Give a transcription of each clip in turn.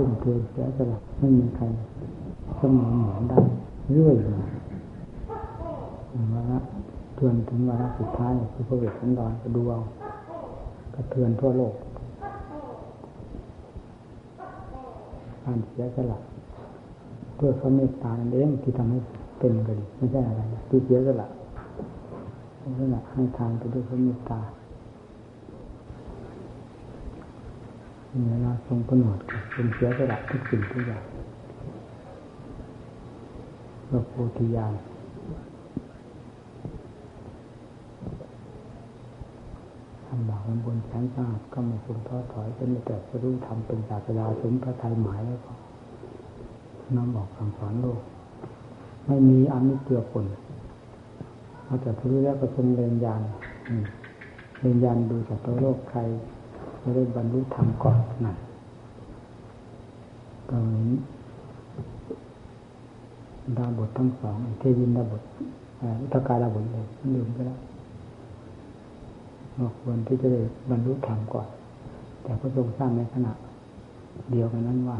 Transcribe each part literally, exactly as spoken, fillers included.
ทุ่มเทเสียสละไม่มีใครเสมอเหมือนได้เรื่อยมาเวลาทวนถึงวาระสุดท้ายคือพระเวสสันดรก็ดูเอากระเทือนทั่วโลกการเสียสละเพื่อพระเมตตานั่นเองที่ทำให้เป็นกันไม่ใช่อะไรที่เสียสละนั่นแหละให้ทานไปด้วยพระเมตตาเวลาทรงผนวดเป็นเสียสละทุกสิ่งทุกอย่างพระโพธิญาณทำบาปบนแสนสาหัสก็ไม่ทรงท้อถอยจนแต่จะรู้ธรรมเป็นศาสดาสมพระทัยหมายแล้วก็น้อมบอกคำสอนโลกไม่มีอมิตรเกลือผลเอาแต่ผู้รู้แล้วก็ทรงเรียนญาณเรียนญาณดูจากตัวโลกใครไม่ได้บรรลุธรรมก่อนนั่นตอนนี้ดาบททั้งสองเทวินดาบทอุทกาดาบทเลยลืมไปแล้วควรที่จะได้บรรลุธรรมก่อนแต่พระทรงทราบในขณะเดียวกันนั้นว่า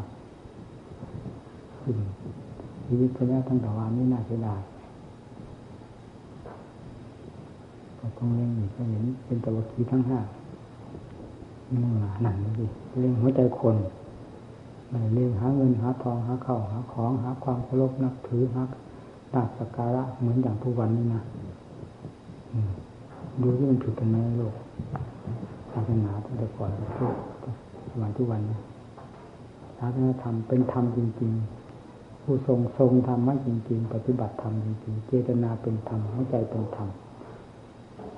ชีวิตไปแล้วทั้งแต่ว่าไม่น่าเสียดายก็ต้องเร่งอีกก็เห็นเป็นตะวักีทั้งห้านี่หนาหนังดิเรื่องหัวใจคนมันเรื่องหาเงินหาทองหาข้าวหาของหาความเคารพนับถือหาลาภสักการะเหมือนอย่างทุกวันนี้นะดูที่มันถือกันไหมโลกศาสนาตั้งแต่ก่อนทุกสมัยทุกวันนะศาสนาธรรมเป็นธรรมจริงๆผู้ทรงทรงธรรมะจริงๆปฏิบัติธรรมจริงๆเจตนาเป็นธรรมหัวใจเป็นธรรม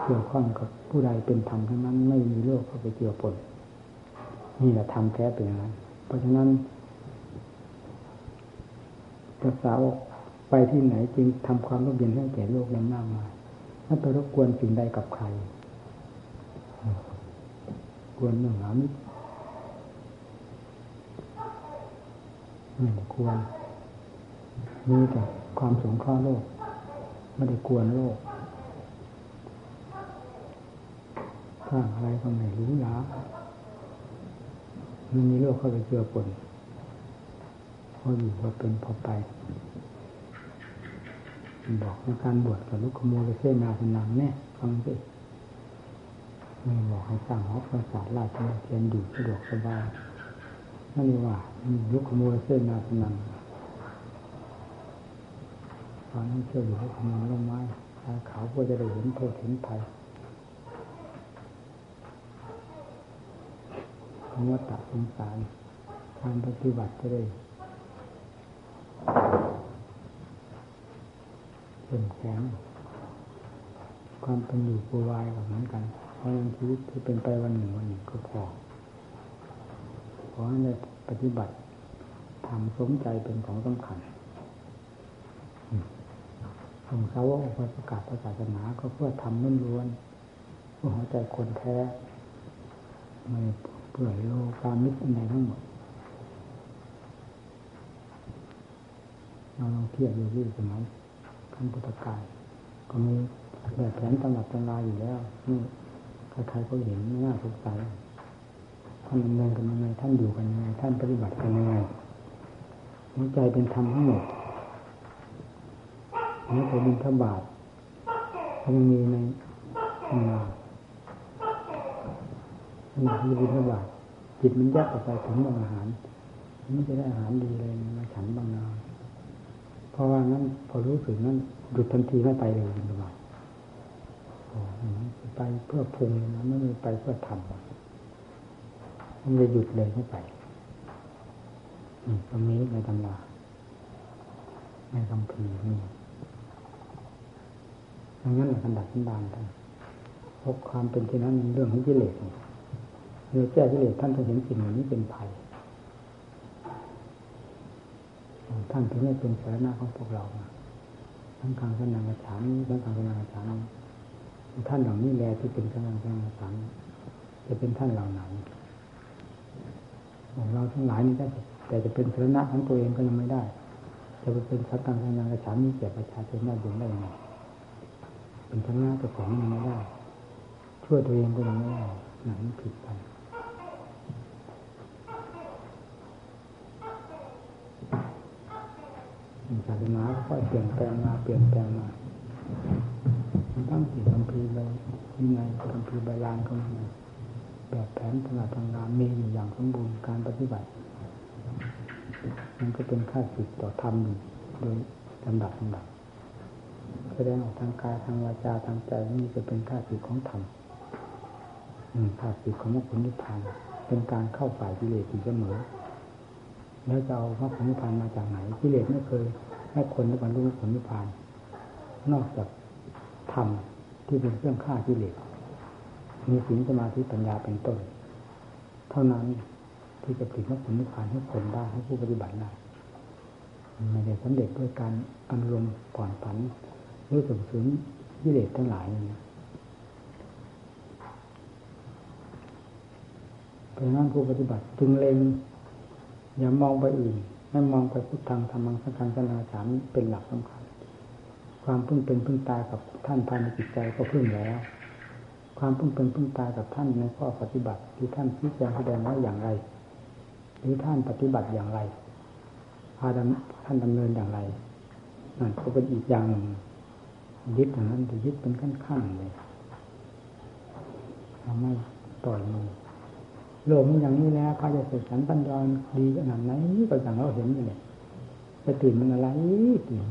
เกี่ยวข้องกับผู้ใดเป็นธรรมทั้งนั้นไม่มีโลกเข้าไปเกี่ยวปนนี่แหละธรรมแท้เป็นอย่างนั้นเพราะฉะนั้นพระสาวกไปที่ไหนจึงทำความร่มเย็นให้แก่โลกนั้นมากมายถ้าไปรบกวนสิ่งใดกับใครกวนเรื่องหามิตรไม่ควรมีแต่ความสงเคราะห์โลกไม่ได้กวนโลกสร้างอะไรก็ไม่รู้นะมันมีโลกเข้าไปเจือปนพออยู่พอเป็นพอไปบอกในการบวชกับลูกขโมยเส้นนาพนังแน่ฟังสิไม่บอกให้สร้างหอประสาทราชเทียนอยู่สะดวกสบายนั่นเลยว่าลูกขโมยเส้นนาพนังตอนนั้นเชื่ออยู่ลูกขโมยลงไม้ตาขาวเพื่อจะได้เห็นโทษเห็นภัยคำว่าตัดสงสารการปฏิบัติจะได้เป็นแข็งความเป็นอยู่ปูวายแบบนั้นกันเพราะยังชีวิตที่เป็นไปวันหนึ่งวันหนึ่งก็พอขอให้ได้ปฏิบัติทำสมใจเป็นของสำคัญองค์สาวกออกมาประกาศศาสนาก็เพื่อทำนุ่นล้วนเพื่อหัวใจคนแท้ไม่เพื่อโลกามิตรในทั้งหมดเราลองเทียบดูด้วยสมัยขั้นพุทธกาลก็มีแบบแผนตำรับตำราอยู่แล้วนี่ใครๆก็เห็นไม่น่าสงสัยท่านดำเนินกันยังไงท่านอยู่กันยังไงท่านปฏิบัติกันยังไงหัวใจเป็นธรรมทั้งหมดนี่เป็นบิณฑบาตท่านมีในตำรามันคือวิญญาณจิตมันยักออกไปถึงเรื่องอาหารมันจะได้อาหารดีเลยมาฉันบางนาเพราะว่านั้นพอรู้สึกนั้นหยุดทันทีไม่ไปเลยบิณฑบาตไปเพื่อพุงนะไม่ไปเพื่อทำมันจะหยุดเลยไม่ไปตรงนี้ในตำราในคำพีนี่ดังนั้นหลักดับขั้นบางท่านพบความเป็นเช่นนั้นเรื่องของกิเลสเมื่อแก้กิเลสท่านจะเห็นสิ่งเหล่านี้เป็นภัยท่านถึงได้เป็นสาระของพวกเราทั้งกลางสนามฉานทั้งกลางสนามฉานท่านเหล่านี้แลที่เป็นกลางสนามฉานจะเป็นท่านเหล่าไหนของเราทั้งหลายนี่ได้แต่จะเป็นสาระของตัวเองก็ยังไม่ได้จะไปเป็นสักกลางสนามฉานนี่เกี่ยวประชาชนได้ยังได้ยังไงเป็นสาระตัวของยังไม่ได้ช่วยตัวเองก็ยังไม่ได้หนังผิดไป เปลี่ยนแปลงมาเปลี่ยนแปลงมาทั้งสี่คำพีใบวินัยคำพีใบลานก็มีแบบแผนถนัดทางงานมีอยู่อย่างสมบูรณ์การปฏิบัติมันก็เป็นค่าศึกต่อธรรมโดยลำดับลำดับแสดงออกทางกายทางวาจาทางใจนี่จะเป็นค่าศึกของธรรมค่าศึกของมรรคผลนิพพานเป็นการเข้าฝ่ายกิเลสอยู่เสมอแล้วจะเอามรรคผลนิพพานมาจากไหนกิเลสไม่เคยให้คนได้บรรลุมรรคผลนิพพานนอกจากธรรมที่เป็นเครื่องฆ่ากิเลสมีศีลสมาธิปัญญาเป็นต้นเท่านั้นที่จะผลิตมรรคผลนิพพานให้คนได้ให้ผู้ปฏิบัติได้ไม่ได้สำเร็จด้วยการอารมณ์ผ่อนผันหรือส่งเสริมกิเลสทั้งหลายเพราะนั้นผู้ปฏิบัติจึงเล็งอย่ามองไปอื่นให้มองไปพุทธังธรรมังสังฆังสนาสามเป็นหลักสำคัญความพึ่งเป็นพึ่งตายกับท่านภายในจิตใจก็พึ่งแล้วความพึ่งเป็นพึ่งตายกับท่านในข้อปฏิบัติที่ท่านชี้แจงแสดงไว้อย่างไรหรือท่านปฏิบัติอย่างไรพาท่านดำเนินอย่างไรนั่นก็เป็นอีกอย่างหนึ่งยึดอย่างนั้นจะยึดเป็นขั้นๆเลยทำให้ต่อยมือโลกมันอย่างนี้แล้วเขาจะเสกสรรพันยอนดีขนาดไหนก็อย่างเราเห็นอยู่เนี่ยไปตื่นมันอะไรตื่น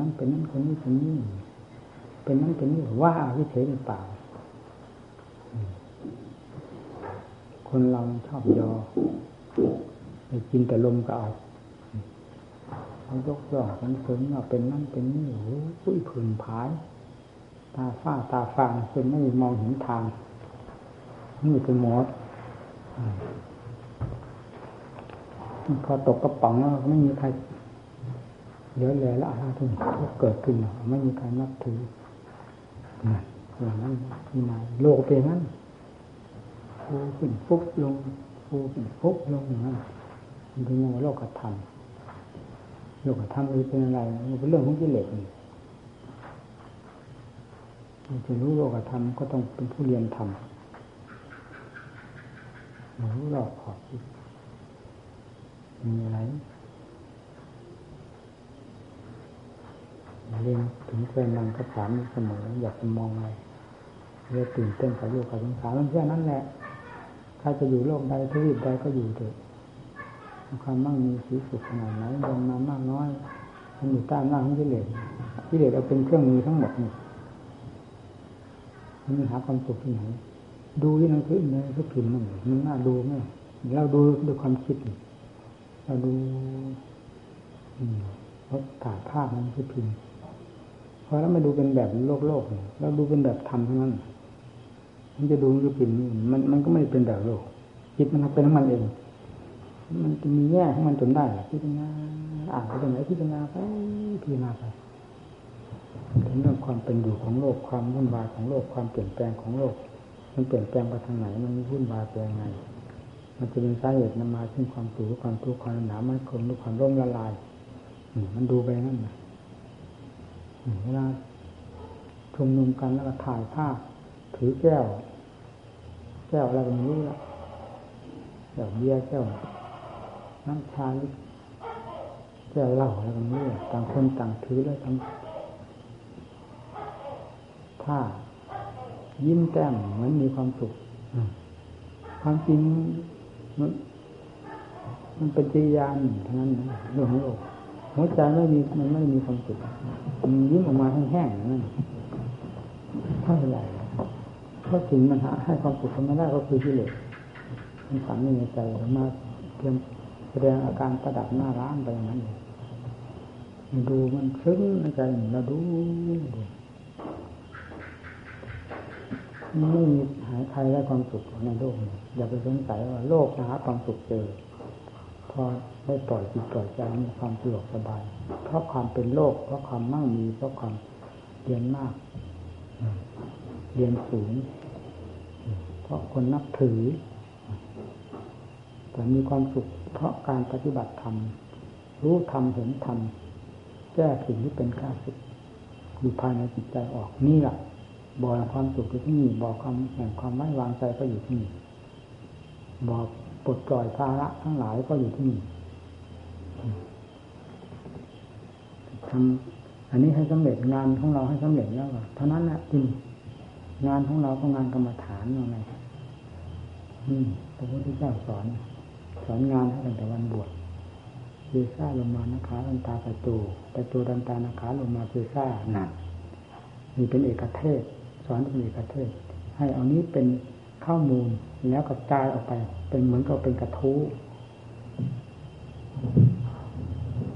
นั่นเป็นนั่นคนนี้คนนี้เป็นนั่นเป็นนี่ว่าวิเศษหรือเปล่าคนเราชอบยอไปกินแต่ลมก็เอาเขายกย่องคนเสริมเราเป็นนั่นเป็นนี่โอ้ยผื่นผายตาฝ้าตาฟางจนไม่มองเห็นทางนี่เป็นมอสพอตกกระป๋องแล้วไม่มีใครเยอะเลยละอาทุนก็เกิดขึ้นไม่มีใครนับถืออย่างนั้นที่ไหนโลกเป็นงั้นฟูขึ้นฟุบลงฟูขึ้นฟุบลงอย่างนั้นมันเป็นยังไงโลกธรรมโลกธรรมมันเป็นอะไรมันเป็นเรื่องของกิเลสมันจะรู้โลกธรรมก็ต้องเป็นผู้เรียนธรรมมันรู้หลอกขอบคิดมีอะไรเรียนถึงแฟนนางก็ถามเสมออยากจะมองอะไรเรียกตื่นเต้นกับโลกกับสงสารมันแค่นั้นแหละถ้าจะอยู่โลกใดทวีปใดก็อยู่เถอะความมั่งมีชีวิตสุขขนาดไหนลงมามากน้อยมันอยู่ใต้อำนาจของกิเลสกิเลสเอาเป็นเครื่องมือทั้งหมดนี่มันหาความสุขที่ไหนดูที่หนังสือเนี่ยก็ผิดมันมันน่าดูไหมเราดูด้วยความคิดเราดูเพราะถ่ายภาพมันคือผิดเพราะแล้วไม่ดูเป็นแบบโลกโลกเราดูเป็นแบบธรรมเท่านั้นมันจะดูมันคือผิดมันมันก็ไม่เป็นแบบโลกคิดมันเป็นของมันเองมันจะมีแง่ของมันจนได้แหละพิจารณาอ่านไปตรงไหนพิจารณาไปพิจารณาไปเรื่องความเป็นอยู่ของโลกความวุ่นวายของโลกความเปลี่ยนแปลงของโลกมันเปลี่ยนแปลงไปทางไหนมันวุ่นวายไปยังไงมันจะเป็นสาเหตุนำมาซึ่งความสุขความทุกข์ความหนามันคมหรือความร่มละลายมันดูไปนั่นนะเวลาชุมนุมกันแล้วก็ถ่ายภาพถือแก้วแก้วอะไรแบบนี้ละแก้วเบียร์แก้วน้ำชาแก้วเหล้าอะไรแบบนี้ต่างคนต่างถือแล้วทำท่ายิ้มแต้มเหมือนมีความสุขความจริงมันมันเป็นจิตญาณเท่านั้นนะเรื่องของโลกหัวใจไม่มีมันไม่มีความสุขมันยิ้มออกมาแห้งๆนั่นเท่าไหร่เพราะสิ่งมันหาให้ความสุขมันไม่ได้ก็คือกิเลสมันฝังอยู่ในใจมาเพียงแสดงอาการประดับหน้าร้านไปอย่างนั้นเลยมันดูมันซึ้งในใจเราดูไม่มีหาใครได้ความสุขในโลกนี้อย่าไปสงสัยว่าโลกหาความสุขเจอพอได้ปล่อยจิตปล่อยใจมีความสะดวกสบายเพราะความเป็นโลกเพราะความมั่งมีเพราะความเรียนมากเรียนสูงเพราะคนนับถือแต่มีความสุขเพราะการปฏิบัติธรรมรู้ธรรมเห็นธรรมแก้สิ่งที่เป็นข้าศึกอยู่ภายในจิตใจออกนี่แหละบ่อความสุขอยู่ที่นี่บ่อความแห่งความไม่วางใจก็อยู่ที่นี่บ่อปลดปล่อยภาระทั้งหลายก็อยู่ที่นี่ ทำอันนี้ให้สำเร็จงานของเราให้สำเร็จแล้วเท่านั้นแหละจริงงานของเราก็งานกรรมฐานเราไงอืมพระพุทธเจ้าสอนสอนงานตั้งแต่วันบวชเจซ่าลงมานะคะอันตาประตูแต่ตัวดันตานะคะลงมาเจซ่านั่นนี่เป็นเอกเทศสอนเป็นเอกเทศให้เอานี้เป็นข้อมูลแล้วกระจายออกไปเป็นเหมือนกับเป็นกระทู้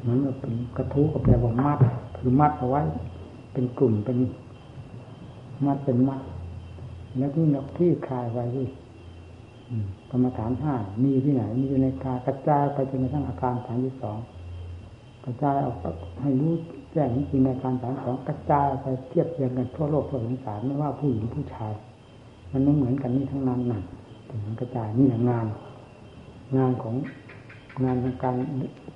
เหมือนกับเป็นกระทู้กับแปลว่ามัดคือมัดเอาไว้เป็นกลุ่มเป็นมัดเป็นมัดแล้วที่นกที่คลายไว้ที่กรรมฐานห้ามีที่ไหนมีอยู่ในกายกระจายไปจนกระทั่งอาการฐานที่สองกระจายออกให้รู้แจ้งจริงในการฐานสองกระจายไปเทียบเทียงกันทั่วโลกทั่วสงสารไม่ว่าผู้หญิงผู้ชายมันไม่เหมือนกันนี่ทั้งนั้นน่ะแต่มันกระจายนี่งานงานของงานของการ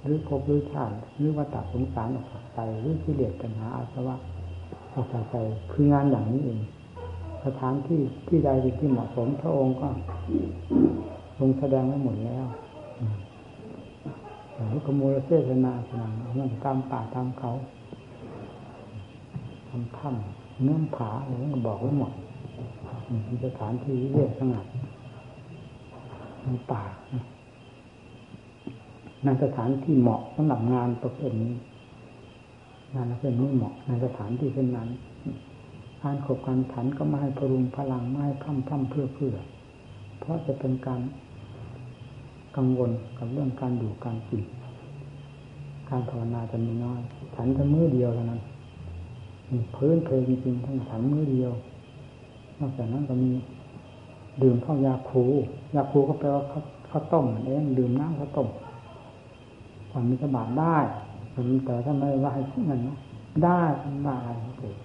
รื้อภพรื้อชาติรื้อวัฏฏะสงสารออกจากใจรื้อกิเลสตัณหาอาสวะออกจากใจคืองานอย่างนี้เองสถานที่ที่ใดที่เหมาะสมพระองค์ก็ทรงแสดงไว้หมดแล้วทุกขโมยเทศนาสนั่นเอาเรื่องตามป่าตามเขาทำถ้ำเงื่อนผาอะไรก็บอกไว้หมดมีสถานที่เรียบสงัดในป่าในสถานที่เหมาะสำหรับงานประเภทนี้งานประเภทนี้เหมาะในสถานที่เช่นนั้นการขบการขันก็ไม่ให้พรุงพลังไม่ให้พร่ำพร่ำเพื่อเพื่อเพราะจะเป็นการกังวลกับเรื่องการอยู่การกินการภาวนาจะมีน้อยฉันจะมื้อเดียวเท่านั้นพื้นเพลจริงๆทั้งฉันมื้อเดียวนอกจากนั้นก็มีดื่มข้าวยาคูยาคูก็แปลว่าข้าวต้มเองดื่มน้ำข้าวต้มก่อนมีสบายได้แต่ถ้าไม่ว่าให้เงินได้มาอะไรก็เกิด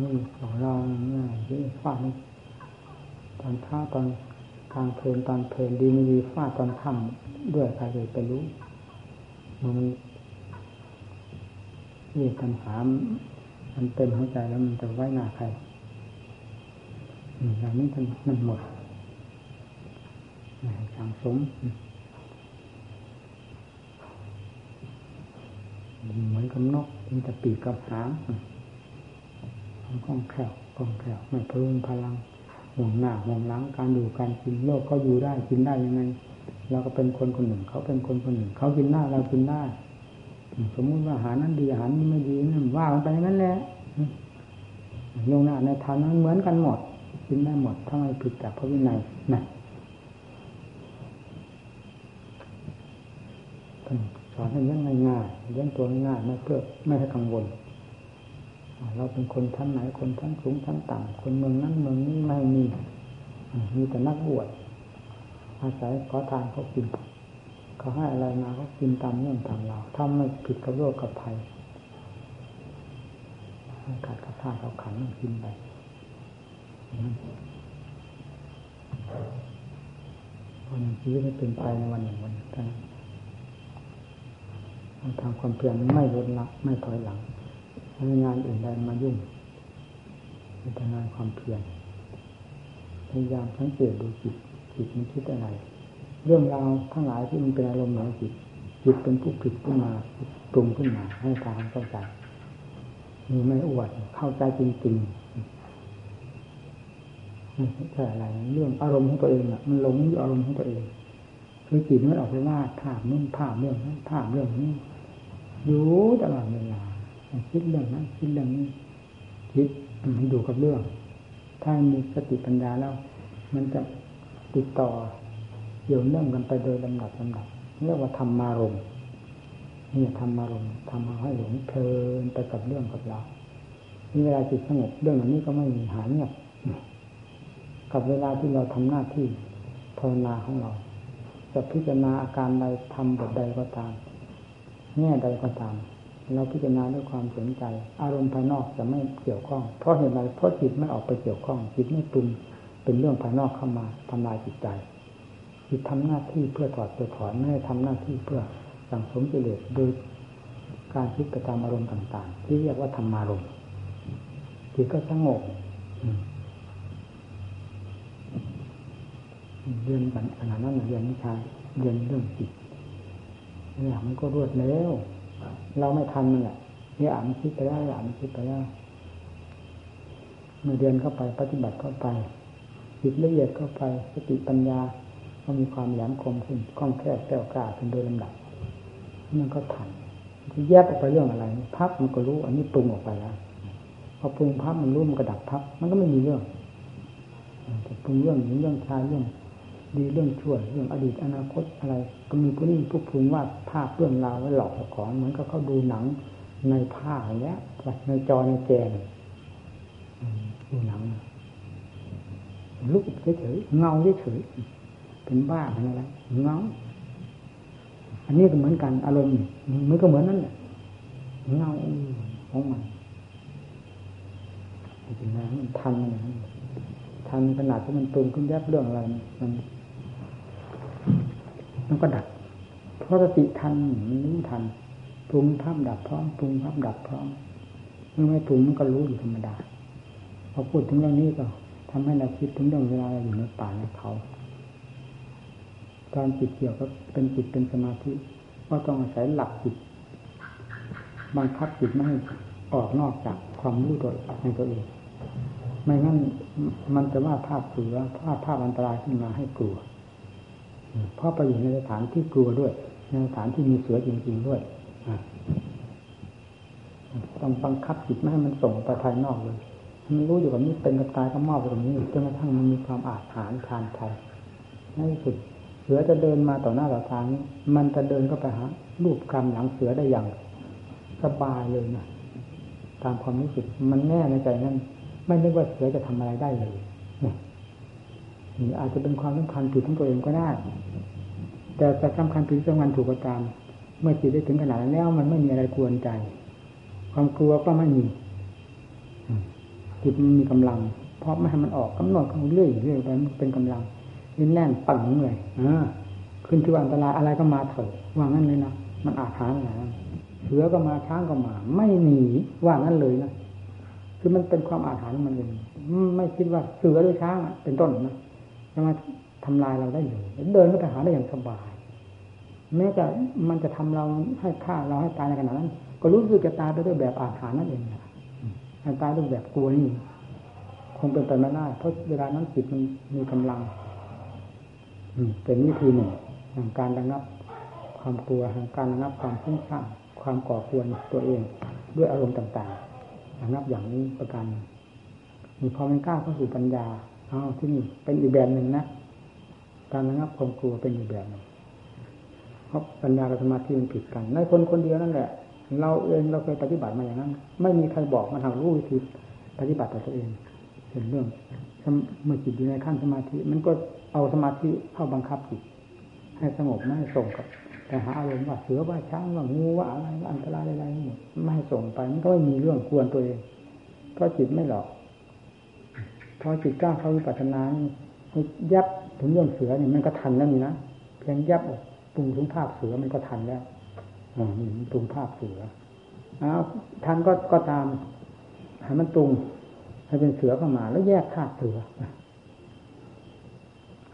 นี่ของเราเนี่ยที่ฟาดตอนท่าตอนกลางเพลินตอนเพลินดีไม่ดีฟาดตอนค่ำด้วยใครเลยไปรู้มันนี่ปัญหามันเต็มหัวใจแล้วมันจะไว้หน้าใครอย่างนี้มันหมดสังสมเหมือนกับนกมีแต่ปีกกับหางคล่องแคล่วคล่องแคล่วไม่พรุงพลังห่วงหน้าห่วงหลังการอยู่การกินโลกเขาอยู่ได้กินได้ยังไงเราก็เป็นคนคนหนึ่งเขาเป็นคนคนหนึ่งเขากินหน้าเรากินได้สมมติว่าอาหารนั้นดีอาหารนี้ไม่ดีนั่นว่ากันไปงั้นแหละลงหน้าในทางนั้นเหมือนกันหมดกินได้หมดถ้าไม่ผิดจากพระวินัยนั่นสอนให้เลี้ยงง่ายๆเลี้ยงตัวง่ายๆไม่เพื่อไม่ให้กังวลเราเป็นคนชั้นไหนคนชั้นสูงชั้นต่ำคนเมืองนั้นเมืองนี้ไม่มีมีแต่นักบวชอาศัยขอทานเขากินเขาให้อะไรมาเขากินตามเรื่องตามเราทำไม่ผิดกับโลกกับภัยขาดกับท่าเขาขันมันกินไปวันชีวิตไม่เป็นไปในวันหนึ่งวันหนึ่งเท่านั้นทำความเพียรไม่ลดละไม่ถอยหลังงานอื่นใดมายุ่งเป็นงานความเพียรพยายามสังเกตดูจิตจิตมันคิดอะไรเรื่องราวทั้งหลายที่มันเป็นอารมณ์ของจิตจิตเป็นผู้ผิดขึ้นมาปรุงขึ้นมาให้ตามเข้าใจมีไม่อวดเข้าใจจริงๆไม่ใช่อะไรเรื่องอารมณ์ของตัวเองอ่ะมันหลงอยู่อารมณ์ของตัวเองคือจิตมันออกไปวาดภาพนู่นภาพเรื่องนั้นภาพเรื่องนี้อยู่ตลอดเวลาคิดเรื่องนั้นคิดเรื่องนี้คิดมันอยู่กับเรื่องถ้ามีสติปัญญาแล้วมันจะติดต่อเกี่ยวเนื่องกันไปโดยลำดับลำดับเรียกว่าธรรมารมณ์นี่ธรรมารมณ์ทำให้หลงเพลินไปกับเรื่องกับเรานี่เวลาจิตสงบเรื่องเหล่านี้ก็ไม่มีหายเงียบกับเวลาที่เราทำหน้าที่ภาวนาของเราจะพิจารณาอาการใดทำบทใดก็ตามแง่ใดก็ตามเราพิจารณาด้วยความสนใจอารมณ์ภายนอกจะไม่เกี่ยวข้องเพราะเหตุไรเพราะจิตไม่ออกไปเกี่ยวข้องจิตไม่ปรุงเป็นเรื่องภายนอกเข้ามาทำลายจิตใจจิตทำหน้าที่เพื่อถอดตัวถอนไม่ทำหน้าที่เพื่อสังสมกิเลสโดยการคิดไปตามอารมณ์ต่างๆที่เรียกว่าธรรมารมณ์จิตก็สงบเรียนขณะนั้นเรียนวิชาเรียนเรื่องจิต เนี่ยมันก็รวดเร็วเราไม่ทันมันแหละเนี่ยอ่านคิดไปแล้วอ่านคิดไปแล้วเมื่อเรียนเข้าไปปฏิบัติเข้าไปจิตละเอียดเข้าไปสติปัญญาก็มีความแหลมคมขึ้นคล่องแคล่วแก้วกล้าขึ้นโดยลำดับมันก็ทันที่แยกออกไปเรื่องอะไรพักมันก็รู้อันนี้ปรุงออกไปแล้วพอปรุงพักมันรู้มันก็ดับพักมันก็ไม่มีเรื่องปรุงเรื่องนี้เรื่องชาเรื่องดีเรื่องชั่วเรื่องอดีตอนาคตอะไรก็มีพวกนี้พวกปรุงว่าภาพเรื่องราวไว้หลอกของเหมือนกับเขาดูหนังในผ้าอย่างเงี้ยในจอในแจนดูหนังลุกเฉยๆเงาเฉยๆเป็นบ้าอะไรนะเงาอันนี้ก็เหมือนกันอารมณ์มันก็เหมือนนั่นแหละเงาของมันจริงๆนะมันทันทันขนาดที่มันปรุงขึ้นแยบเรื่องอะไรมันมันก็ดับเพราะสติทันมันรู้ทันปรุงภาพดับพร้อมปรุงภาพดับพร้อมเมื่อไม่ปรุงมันก็รู้อยู่ธรรมดาพอพูดถึงเรื่องนี้ก็ทำให้เราคิดถึงเรื่องเวลาเราอยู่ในป่าในเขาการจิตเกี่ยวก็เป็นจิตเป็นสมาธิว่าต้องอาศัยหลักจิตบังคับจิตไม่ให้ออกนอกจากความรู้ตัวในตัวเองไม่งั้นมันจะว่าภาพกลัวภาพภาพอันตรายขึ้นมาให้กลัวเพราะไปอยู่ในสถานที่กลัวด้วยในสถานที่มีเสือจริงๆด้วยต้องบังคับจิตไม่ให้มันส่งไปภายนอกเลยมันรู้อยู่กับนี้เป็นกับตายก็มอบอยู่กับนี้จนกระทั่งมันมีความอาถรรพ์ชาญชัยในที่สุดเสือจะเดินมาต่อหน้าต่อตามันจะเดินเข้าไปหารูปคลำหลังเสือได้อย่างสบายเลยนะตามความรู้สึกมันแน่ในใจนั่นไม่นึกว่าเสือจะทำอะไรได้เลยนี่อาจจะเป็นความสำคัญผิดของตัวเองก็ได้แต่แต่สำคัญผิดสำคัญถูกประการเมื่อจิตได้ถึงขนาดนั้นแล้วมันไม่มีอะไรกวนใจความกลัวก็ไม่มีจิตมันมีกำลังเพราะไม่ให้มันออกกำหนดของเรื่อยเรื่อยไปมันเป็นกำลังนิ่งแน่นปังเลยอ่าขึ้นที่ว่าอันตรายอะไรก็มาเถอะว่างั้นเลยนะมันอาถรรพ์นะเสือก็มาช้างก็มาไม่หนีว่างั้นเลยนะคือมันเป็นความอาถรรพ์มันเองไม่คิดว่าเสือหรือช้างเป็นต้นนะจะมาทำลายเราได้เลยเดินก็ไปหาได้อย่างสบายแม้จะมันจะทำเราให้ฆ่าเราให้ตายในขณะนั้นก็รู้สึกจะตายไปด้วยแบบอาถรรพ์นั่นเองอันตายรูปแบบกลัวนี่คงเป็นไปไม่ได้เพราะเวลานั้นจิตมันมีกำลังเป็นวิธีหนึ่งแห่งการระงับความกลัวแห่งการระงับความฟุ้งซ่านความก่อกวนตัวเองด้วยอารมณ์ต่างๆระงับอย่างนี้ประการมีพอมันก้าวเข้าสู่ปัญญาอ้าวที่นี่เป็นอีกแบบหนึ่งนะการระงับความกลัวเป็นอีกแบบหนึ่งเพราะปัญญากับสมาธิมันผิดกันในคนคนเดียวนั่นแหละเราเองเราเคยปฏิบัติมาอย่างนั้นไม่มีใครบอกมันทำรู้วิธีปฏิบัติต่อตัวเองเห็นเรื่องเมื่อจิตอยู่ในขั้นสมาธิมันก็เอาสมาธิเข้าบังคับจิตให้สงบไม่ให้ส่งกับแต่หาอารมณ์ว่าเสือว่าช้างว่างูว่าอะไรอันตรายอะไรหมดไม่ให้ส่งไปมันก็ไม่มีเรื่องกวนตัวเองเพราะจิตไม่หลอกพอจิตกล้าเข้าวิปัสสนาให้ยับถึงเรื่องเสือเนี่ยมันก็ทันแล้วนี่นะเพียงยับออกปรุงถึงภาพเสือมันก็ทันแล้วตรงภาพเสืออ้าวท่านก็ก็ตามให้มันตรงให้เป็นเสือเข้ามาแล้วแยกธาตุเสือ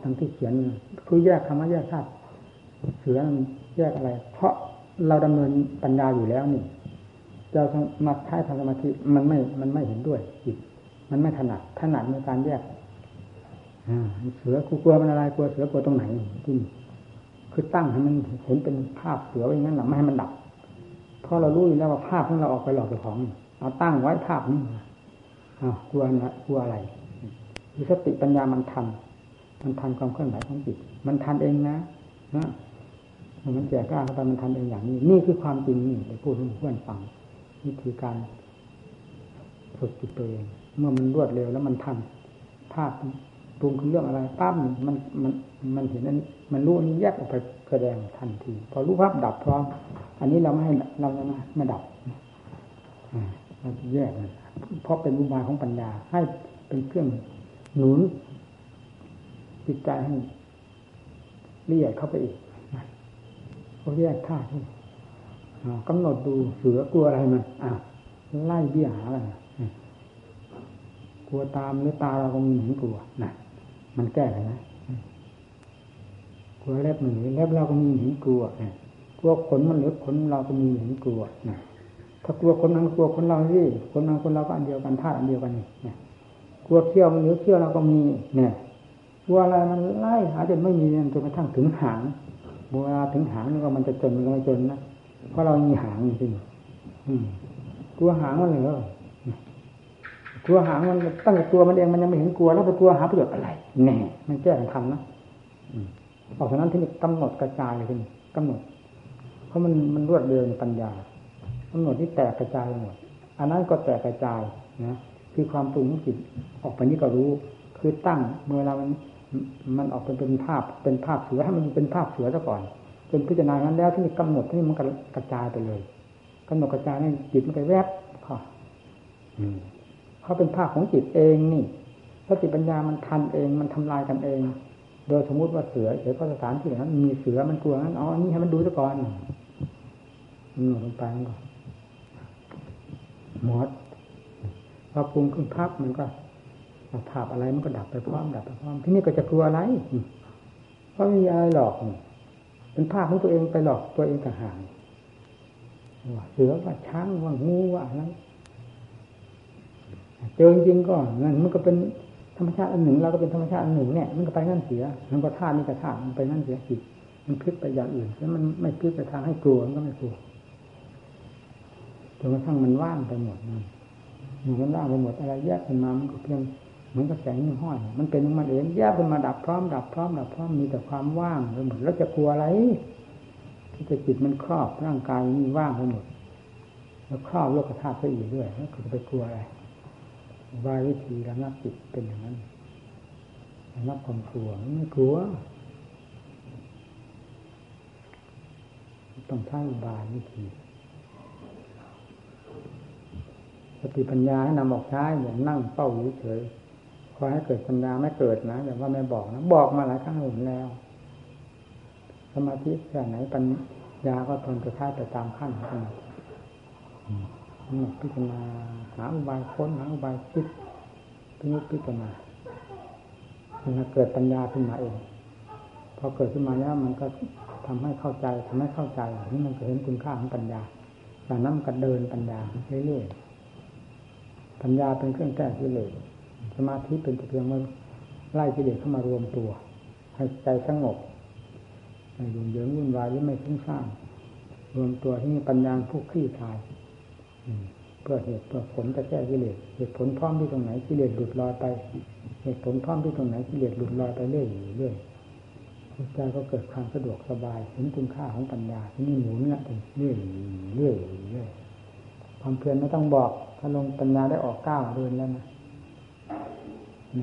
ทั้งที่เขียนคือแยกคำว่าแยกธาตุเสือแยกอะไรเพราะเราดำเนินปัญญาอยู่แล้วนี่เรามาใช้ทำสมาธิมันไม่มันไม่เห็นด้วยจิตมันไม่ถนัดถนัดในการแยกเสือกลัวมันอะไรกลัวเสือกลัวตรงไหนจริงคือตั้งให้มันเห็นเป็นภาพเสือไว้งั้นแหละไม่ให้มันดับเพราะเรารู้อยู่แล้วว่าภาพของเราออกไปหลอกตัวของเอาตั้งไว้ภาพนี้อ้าวกลัวนะกลัวอะไรมีสติปัญญามันทันมันทันความเคลื่อนไหวของจิตมันทันเองนะนะมันแก่กล้าเข้าไปมันทันเองอย่างนี้นี่คือความจริงนี่ได้พูดให้เพื่อนฟังวิธีการฝึกจิตตัวเองเมื่อมันรวดเร็วแล้วมันทันภาพปรุงคือเรื่องอะไรปั๊บมันมันมันเห็นนั้นมันรู้อันนี้แยกออกไปแสดงทันทีพอรู้ภาพดับพร้อมอันนี้เราไม่ให้เราจะไม่ดับเราจะแยกเพราะเป็นอุบายของปัญญาให้เป็นเครื่องหนุนจิตใจให้ละเอียดเข้าไปอีกเขาแยกธาตุกำหนดดูเสือกลัวอะไรมันไล่เบี้ยหาอะไรกลัวตามหรือตาเราก็มีเห็นกลัวนะมันแก้เลยนะกลัวเล็บมันหนีเล็บเราก็มีเห็นกลัวนะกลัว ลัวขนมันหรือขนเราก็มีเห็นกลัวนะถ้ากลัวขนนั้นกลัวขนเราสิขนนั้นขนเราก็อันเดียวกันธาตุอันเดียวกันนี่นะกลัวเขี้ยวมันหรือเขี้ยวเราก็มีเนี่ยกลัวอะไรมันไล่หาจนไม่มีจนกระทั่งถึงหางเวลาถึงหางนี่ก็มันจะจนมันก็ไม่จนนะเพราะเรามีหางจริงกลัวหางมันเหรอกลัวหางมันตั้งแต่ตัวมันเองมันยังไม่เห็นกลัวแล้วไปกลัวหาประโยชน์อะไรแน่มันแก้กันทำนะเพราะฉะนั้นที่นี่กำหนดกระจายเลยนี่กำหนดเพราะมันมันรวดเร็วในปัญญากำหนดที่แตกกระจายหมดอันนั้นก็แตกกระจายนะคือความปรุงของจิตออกไปนี่ก็รู้คือตั้งเมื่อเรามันมันออกเป็นเป็นภาพเป็นภาพเสือให้มันเป็นภาพเสือซะก่อนจนพิจารณางั้นแล้วที่นี่กำหนดที่นี่มันกระจายไปเลยกำหนดกระจายให้จิตมันไปแวบค่ะเขาเป็นภาพของจิตเองนี่สติปัญญามันทันเองมันทำลายกันเองโดยสมมติว่าเสือเสือก็สถานที่นั้นมีเสือมันกลัวงั้นอ๋อนี่ให้มันดูซะก่อนอืมลงไปก่อนหมดพอปรุงขึ้นภาพมันก็ภาพอะไรมันก็ดับไปพร้อมดับไปพร้อมที่นี่ก็จะกลัวอะไรเพราะไม่มีอะไรหลอกเป็นภาพของตัวเองไปหลอกตัวเองต่างหากว่าเสือว่าช้างว่างูว่าอะไรเจอจริงๆก็นั่นมันก็เป็นธรรมชาติอันหนึ่งเราก็เป็นธรรมชาติอันหนึ่งเนี่ยมันก็ไปนั่นเสียมันก็ธาตุนี่ก็ธาตุมันไปนั่นเสียจิตมันพลิกไปอย่างอื่นแล้วมันไม่พลิกไปทางให้กลัวมันก็ไม่กลัวจนกระทั่งมันว่างไปหมดนั่นอยู่กันว่างไปหมดอะไรแยกกันมามันก็เพียงเหมือนกับแสงห้อยมันเป็นของมันเองแยกกันมาดับพร้อมดับพร้อมดับพร้อมมีแต่ความว่างไปหมดแล้วจะกลัวอะไรที่จะจิตมันครอบร่างกายมันว่างไปหมดแล้วครอบโลกธาตุไปอีกด้วยแล้วจะไปกลัวอะไรวายวิธีระงับจิตเป็นอย่างนั้นระงับความกลัวไม่กลัวต้องใช้วายวิธีสติปัญญาให้นำออกใช้อย่านั่งเฝ้าเฉยๆคอยให้เกิดปัญญาไม่เกิดนะอย่าว่าไม่บอกนะบอกมาหลายครั้งผมแล้วสมาธิแค่ไหนปัญญาก็ทนกระทบไปตามขั้นของมันพิจารณาหาอุบายค้นหาอุบายคิดพินิจพิจารณามันเกิดปัญญาขึ้นมาเองพอเกิดขึ้นมาแล้วมันก็ทำให้เข้าใจทำให้เข้าใจนี่มันก็เห็นคุณค่าของปัญญาจากนั้นก็เดินปัญญาเรื่อยๆปัญญาเป็นเครื่องแก้กิเลสสมาธิเป็นเพียงว่าไล่กิเลสเข้ามารวมตัวให้ใจสงบไม่ยุ่งเหยิงวุ่นวายหรือไม่ฟุ้งซ่านรวมตัวที่นี่ปัญญาผู้คลี่คลายเพื่อเหตุเพื่อผลจะแก้กิเลสเหตุผลพร้อมที่ตรงไหนกิเลสหลุดลอยไปเหตุผลพร้อมที่ตรงไหนกิเลสหลุดลอยไปเรื่อยๆเรื่อยใจก็เกิดความสะดวกสบายเห็นคุณค่าของปัญญาที่นี่หมุนละเรื่อยๆเรื่อยๆเรื่อยๆความเพียรไม่ต้องบอกถ้าลงปัญญาได้ออกก้าวเดินแล้วนะ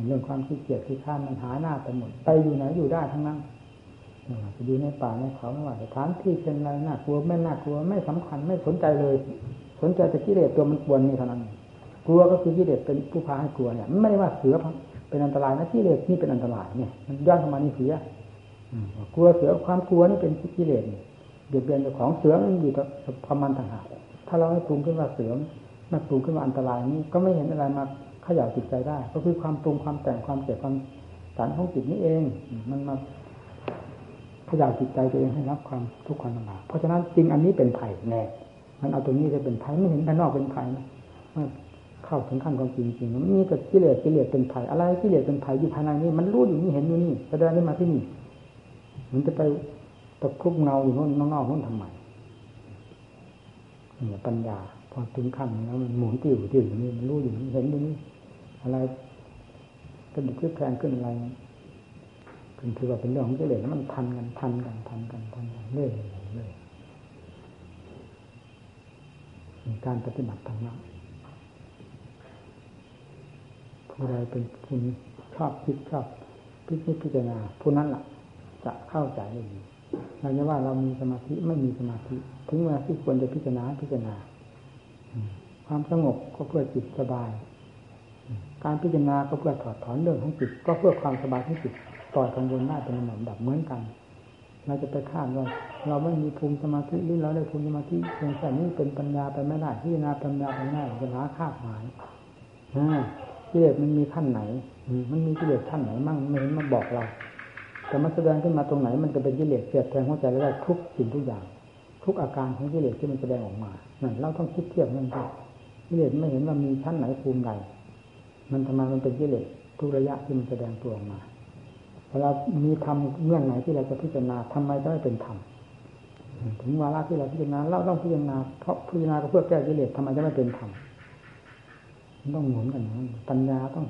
เรื่องความขี้เกียจขี้ข้ามมันหาหน้าไปหมดไปอยู่ไหนอยู่ได้ทั้งนั้นไปอยู่ในป่าในเขาไม่ว่าสถานที่เป็นอะไรน่ากลัวไม่น่ากลัวไม่สำคัญไม่สนใจเลยสนใจแต่กิเลสตัวมันกวนนี่เท่านั้นกลัวก็คือกิเลสเป็นผู้พาให้กลัวเนี่ยไม่ได้ว่าเสือเป็นอันตรายนะกิเลสนี่เป็นอันตรายเนี่ยมันย้อนเข้ามาในเสือกลัวเสือความกลัวนี่เป็นกิเลสเบียดเบียนของเสือมันอยู่กับความมันต่างหากถ้าเราไม่ปรุงขึ้นว่าเสือมันปรุงขึ้นว่าอันตรายนี่ก็ไม่เห็นอะไรมาขย่าวจิตใจได้ก็คือความปรุงความแต่งความเกิดความสารของจิตนี่เองมันมาขย่าวจิตใจตัวเองให้รับความทุกข์ความลำบากเพราะฉะนั้นจริงอันนี้เป็นไผ่แน่มันเอาตรงนี้จะเป็นภัยไม่เห็นภายนอกเป็นภัยนะมันเข้าถึงขั้นความจริงจริงมันนี่ก็กิเลสกิเลสเป็นภัยอะไรกิเลสเป็นภัยอยู่ภายในนี่มันรู้อยู่นี่เห็นอยู่นี่แสดงขึ้นมาที่นี่มันจะไปตะครุบเงาอยู่โน่นนอกนอกนั่นทำไมเนี่ยปัญญาพอถึงขั้นแล้วมันหมุนติ้วติ้วอยู่นี่มันรู้อยู่นี่เห็นอยู่นี่อะไรกระดุกขึ้นแพงขึ้นอะไรขึ้นคือว่าเป็นเรื่องของกิเลสแล้วมันทันกันทันกันทันกันทันกันเรื่อยเรื่อยการปฏิบัติธรรมผู้ใดเป็นผู้ชอบคิดชอบพิจิตรพิจารณาผู้นั้นล่ะจะเข้าใจได้ดีเราจะว่าเรามีสมาธิไม่มีสมาธิถึงเวลาที่ควรจะพิจารณาพิจารณาความสงบก็เพื่อจิตสบายการพิจารณาก็เพื่อถอดถอนเรื่องของจิตก็เพื่อความสบายของจิตต่อทางบนหน้าเป็นระดับเหมือนกันเราจะไปคาดว่าเราไม่มีภูมิสมาธิหรือเราได้ภูมิสมาธิเพียงแค่นี้เป็นปัญญาไปไม่ได้ที่นาปัญญาไปไม่ได้เป็นหาคาดหมายกิเลสมันมีขั้นไหนมันมีกิเลสขั้นไหนมั่งไม่เห็นมาบอกเราแต่มันแสดงขึ้นมาตรงไหนมันจะเป็นกิเลสเสียดแทงหัวใจเราได้ทุกสิ่งทุกอย่าง ทุกอาการของกิเลสที่มันแสดงออกมานั่นเราต้องคิดเทียบนั่นด้วยกิเลสไม่เห็นว่ามีชั้นไหนภูมิใดมันทำไมมันเป็นกิเลสทุกระยะที่มันแสดงตัวออกมาเวลามีธรรมเงื่อนไหนที่เราจะพิจารณาทำไมจะไม่เป็นธรรมถึงวาระที่เราพิจารณาเราต้องพิจารณาเพราะพิจารณาเพื่อแก้กิเลสทำไมจะไม่เป็นธรรมต้องหมุนกันนะปัญญาต้อง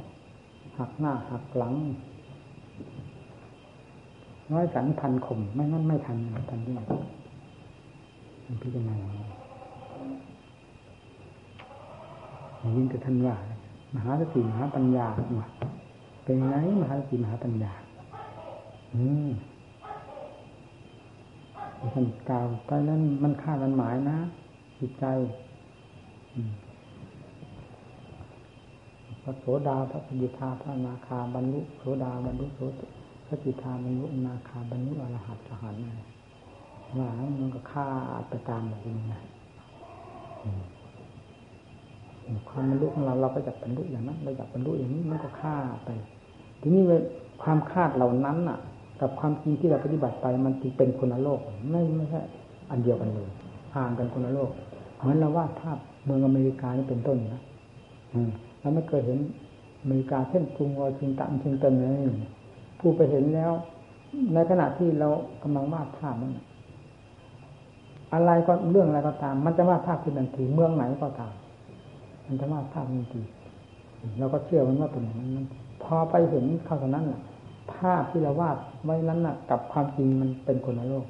หักหน้าหักหลังร้อยสันพันข่มไม่งั้นไม่ทันทันที่มันพิจารณายิ่งกระทั่งว่ามหาสติมหาปัญญาเป็นไงมหาสติมหาปัญญาอืมท่านกล่าวไปนั้นมันคาดมันหมายนะจิตใจพระโสดาพระสกิทาพระอนาคาบรรลุโสดาบรรลุโสดพระสกิทาบรรลุอนาคาบรรลุอรหัตอรหันต์อะไรว่าแล้วมันก็ฆ่าไปตามแบบนี้นะความบรรลุของเราเราก็จะบรรลุอย่างนั้นเราอยากบรรลุอย่างนี้มันก็ฆ่าไปทีนี้ความคาดเหล่านั้นน่ะกับความจริงที่เราปฏิบัติไปมันจึงเป็นคนละโลกไม่ไม่ใช่อันเดียวกันเลยห่างกันคนละโลกเหมือนเราว่าภาพเมืองอเมริกานี่เป็นต้นนะเราไม่เคยเห็นอเมริกาเช่นกรุงวอชิงตันชิงตันนี่ผู้ไปเห็นแล้วในขณะที่เรากำลังวาดภาพนั้นอะไรก็เรื่องอะไรก็ตามมันจะวาดภาพขึ้นทันทีเมืองไหนก็ตามมันจะวาดภาพทันทีเราก็เชื่อมันว่าเป็นอย่างนั้นพอไปเห็นเข้าตอนนั้นภาพที่เราวาดไว้นั้นกับความจริงมันเป็นคนละโลก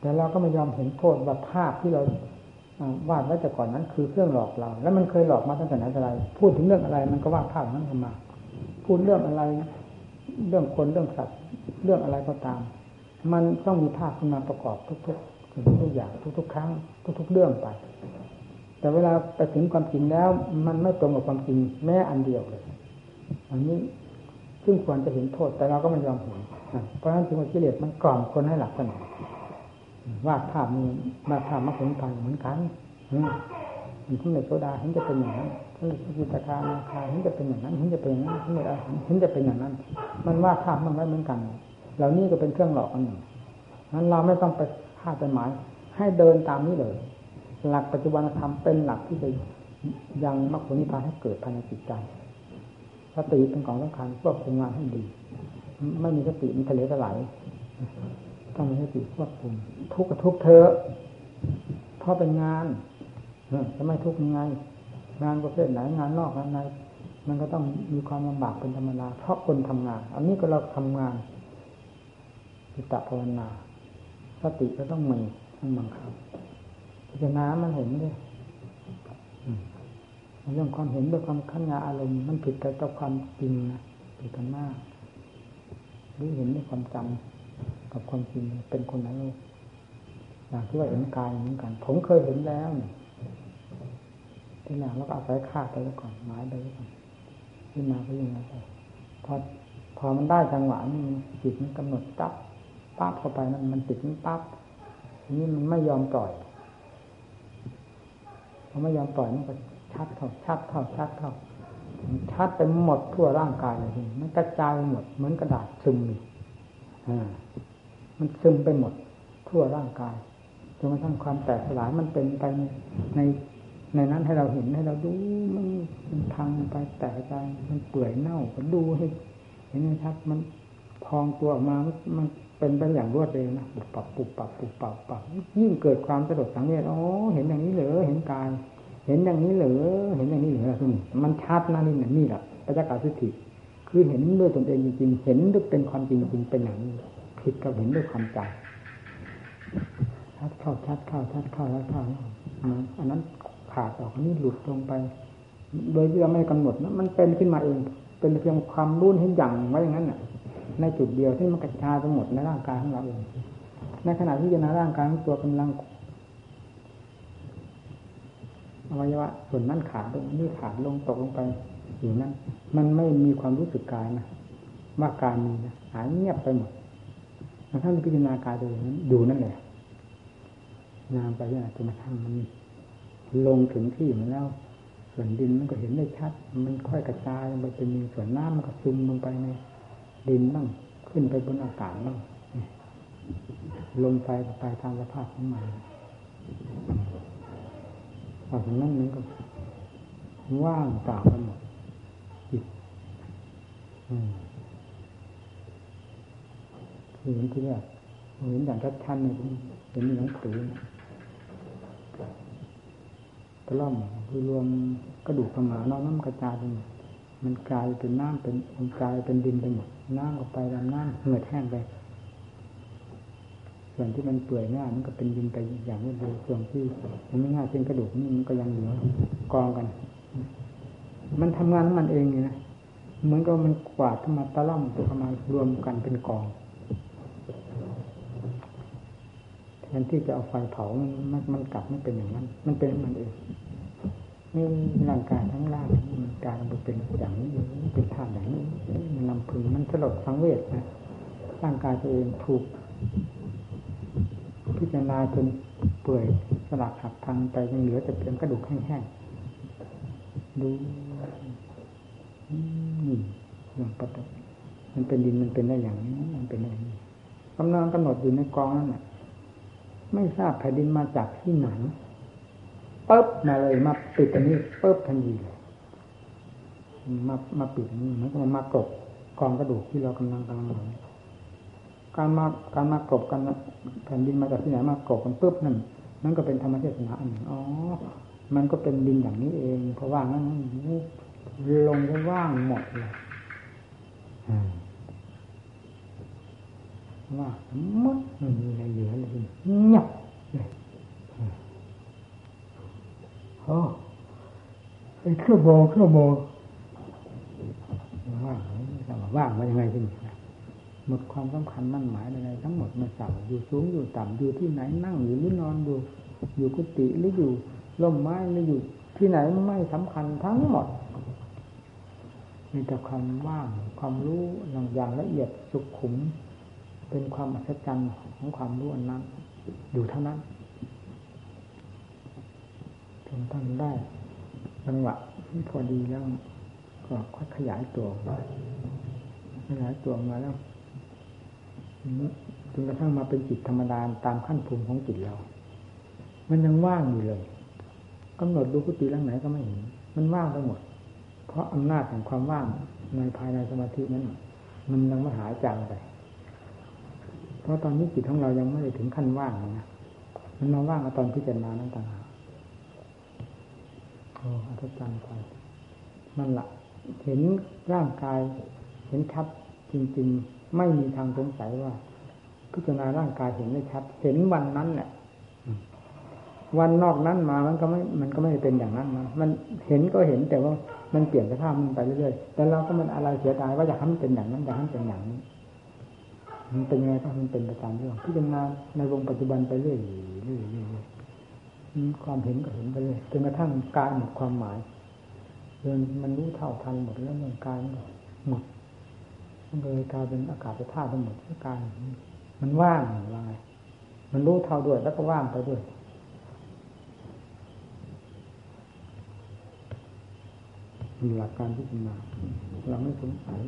แต่เราก็ไม่ยอมเห็นโทษว่าภาพที่เราวาดไว้แต่ก่อนนั้นคือเครื่องหลอกเราแล้วมันเคยหลอกมาตั้งแต่ไหนแต่ไรพูดถึงเรื่องอะไรมันก็วาดภาพนั้นขึ้นมาพูดเรื่องอะไรเรื่องคนเรื่องสัตว์เรื่องอะไรก็ตามมันต้องมีภาพขึ้นมาประกอบทุกๆทุกอย่างทุกๆครั้งทุกๆเรื่องไปแต่เวลาไปถึงความจริงแล้วมันไม่ตรงกับความจริงแม้อันเดียวเลยอันนี้ซึ่งควรจะเห็นโทษแต่เราก็ไม่ยอมเห็นเพราะฉะนั้นถึงว่ากิเลสมันกล่อมคนให้หลับสนิทวาดภาพนี้วาดภาพมรรคผลนิพพานเหมือนกันอย่างที่ในโสดาเห็นจะเป็นอย่างนั้นที่ในจิตตานาคาเห็นจะเป็นอย่างนั้นเห็นจะเป็นอย่างนั้นที่ในอรหันต์เห็นจะเป็นอย่างนั้นมันวาดภาพมันไว้เหมือนกันเหล่านี้ก็เป็นเครื่องหลอกอันหนึ่งนั้นเราไม่ต้องไปคาดไปหมายให้เดินตามนี้เลยหลักปัจจุบันธรรมเป็นหลักที่จะยังมรรคผลนิพพานให้เกิดภายในจิตใจสติเป็นของสำคัญควบคุมงานให้ดีไม่มีสติมันทะเลทลายต้องมีสติควบคุมทุกข์กับทุกข์เธอเพราะเป็นงานจะไม่ทุกข์ยังไงงานประเภทไหนงานนอกงานในมันก็ต้องมีความลำบากเป็นธรรมดาเพราะคนทำงานอันนี้ก็เราทำงานจิตตภาวนาสติก็ต้องมีต้องบังคับพิจารณามันเห็นด้วยเรื่องความเห็นด้วยความขันยาอารมณ์มันผิดกันกับความจริงนะผิดกันมากหรือเห็นด้วยความจำกับความจริงเป็นคนละโลกอย่างที่ว่าเห็นกายเหมือนกันผมเคยเห็นแล้วที่หลังเราก็อาศัยคาดไปแล้วก่อนหมายไปแล้วก่อนที่มาก็ยังไงไปพอพอมันได้จังหวะนี่จิตมันกำหนดปั๊บปั๊บเข้าไปนั่นมันติดมันปั๊บนี่มันไม่ยอมปล่อยพอไม่ยอมปล่อยมันก็ชัดเข้าชัดเข้าชัดเข้าชัดไปหมดทั่วร่างกายเลยทีมันกระจายหมดเหมือนกระดาษซึมอ่ามันซึมไปหมดทั่วร่างกายจนกระทั่งความแตกสลายมันเป็นไปในในนั้นให้เราเห็นให้เราดูมันพังไปแตกไปมันเปื่อยเน่าก็ดูให้เห็นให้ชัดมันพองตัวออกมามันเป็นไปอย่างรวดเร็วนะปุบปับปุบปับปุบปับปับยิ่งเกิดความสลดสังเวชอ๋อเห็นอย่างนี้เหรอเห็นกายเห็นอย่างนี้เหรอเห็นอย่างนี้เหรอคุณมันชัดนะนี่นะนี่แหละปัจจักขสติคือเห็นด้วยตนเองจริงๆเห็นด้วยเป็นความจริงจริงเป็นอย่างนี้ผิดกับเห็นด้วยความจำชัดเข้าชัดเข้าชัดเข้าชัดเข้าอันนั้นขาดออกนี่หลุดลงไปโดยที่เราไม่กำหนดนะมันเป็นขึ้นมาเองเป็นเพียงความรู้เห็นอย่างไว้อย่างนั้นน่ะในจุดเดียวที่มันกระจายไปหมดในร่างกายของเราเองในขณะที่พิจารณาร่างกายของตัวกำลังอวัยวะส่วนนั้นขาดลงนี่ขาดลงตกลงไปอยู่นั้นมันไม่มีความรู้สึกกายนะว่ากายมีนะหายเงียบไปหมดแล้วท่านพิจารณากายตัวนั้นดูนั่นแหละนามไปเนี่ยจนกระทั่งมันลงถึงที่มันแล้วส่วนดินมันก็เห็นได้ชัดมันค่อยกระจายไปเป็นส่วนน้ำมันก็ซึมลงไปในดินบ้างขึ้นไปบนอากาศบ้างลงไปกับไปตามสภาพของมัน แต่ถึงนั่นนั้นก็ว่างเปล่าไปหมดจิตเห็นที่เนี่ยเห็นอย่างชัดๆเลยเห็นหนังสือกระล่อมคือรวมกระดูกกระหม่าน้ำกระจายไปหมดมันกลายเป็นน้ำเป็นมันกลายเป็นดินไปหมดน้ำออกไปดำน้ำเหือดแห้งไปส่วนที่มันเปื่อยง่ายมันก็เป็นดินไปอย่างนี้เลยส่วนที่มันไม่ง่ายเช่นกระดูกนี่มันก็ยังเหลือกองกันมันทำงานของมันเองไงนะเหมือนกับมันกวาดขึ้นมาตะล่อมตัวมารวมกันเป็นกองแทนที่จะเอาไฟเผามันมันกลับไม่เป็นอย่างนั้นมันเป็นมันเองนี่ร่างกายทั้งร่างมันกลายเป็นอย่างนี้เป็นธาตุอย่างนี้มันลำพึงมันสลดสังเวชนะร่างกายตัวเองถูกพิจารณาจนเปื่อยสลักหักพังไปยังเหลือแต่เพียงกระดูกแห้งๆดูนี่อย่างปฐมมันเป็นดินมันเป็นได้อย่างนี้มันเป็นอะไรกำลังกำหนดอยู่ในกองนั่นแหละไม่ทราบแผ่นดินมาจากที่ไหนปึ๊บมาเลยมาปิดอันนี้ปึ๊บทันทีเลยมามาปิดอันนี้มันก็มากรบกองกระดูกที่เรากำลังกำลังหลังการมาการมากรบกันแผ่นดินมาจากที่ไหนมากรบกันปึ๊บนั่นนั่นก็เป็นธรรมเทศนาอันหนึ่งอ๋อมันก็เป็นดินอย่างนี้เองเพราะว่านั่นลงก็ว่างหมดเลยว่ามัดมันมีอะไรเหลือเลยหยับเลยโอ้ไอ้เครื่องโบเครื่องโบว่างแต่ว่าว่างมันยังไงที่หมดความสำคัญมั่นหมายอะไรทั้งหมดมาสั่งอยู่สูงอยู่ต่ำอยู่ที่ไหนนั่งอยู่หรือนอนอยู่อยู่กุฏิหรืออยู่ร่มไม้หรืออยู่ที่ไหนไม่สำคัญทั้งหมดมีแต่ความว่างความรู้อย่างละเอียดสุขุมเป็นความอัศจรรย์ของความรู้อันนั้นอยู่เท่านั้นจนทำได้จังหวะที่พอดีแล้วก็ค่อยขยายตัวขยายตัวมาแล้วจนกระทั่งมาเป็นจิตธรรมดาตามขั้นภูมิของจิตเรามันยังว่างอยู่เลยกำหนดดูกุฏิหลังไหนก็ไม่เห็นมันว่างไปหมดเพราะอำนาจของความว่างในภายในสมาธินั้นมันยังไม่หายจางไปเพราะตอนนี้จิตของเรายังไม่ได้ถึงขั้นว่างนะมันมาว่างตอนพิจารณานั่นต่างหากโอ้อัศจรรย์ไปมันละเห็นร่างกายเห็นชัดจริงๆไม่มีทางสงสัยว่าพิจารณาร่างกายเห็นได้ชัดเห็นวันนั้นแหละวันนอกนั้นมามันก็ไม่มันก็ไม่เป็นอย่างนั้นนะมันเห็นก็เห็นแต่ว่ามันเปลี่ยนสภาพมันไปเรื่อยๆแต่เราก็มันอะไรเสียดายว่าอยากให้มันเป็นอย่างนั้นอยากให้มันเป็นอย่างนี้มันเป็นไงถ้ามันเป็นประการเรื่องพิจารณาในวงปัจจุบันไปเรื่อยๆเรื่อยๆความเห็นก็เห็นไปเรื่อยจนกระทั่งกายหมดความหมายเรื่องมันรู้เท่าทันหมดแล้วเรื่องกายมันหมดมันเลยกลายเป็นอากาศธาตุทั้งหมดกายมันว่างว่างมันรู้เท่าด้วยแล้วก็ว่างไปด้วยหลักการพิจารณาเราไม่สงสัย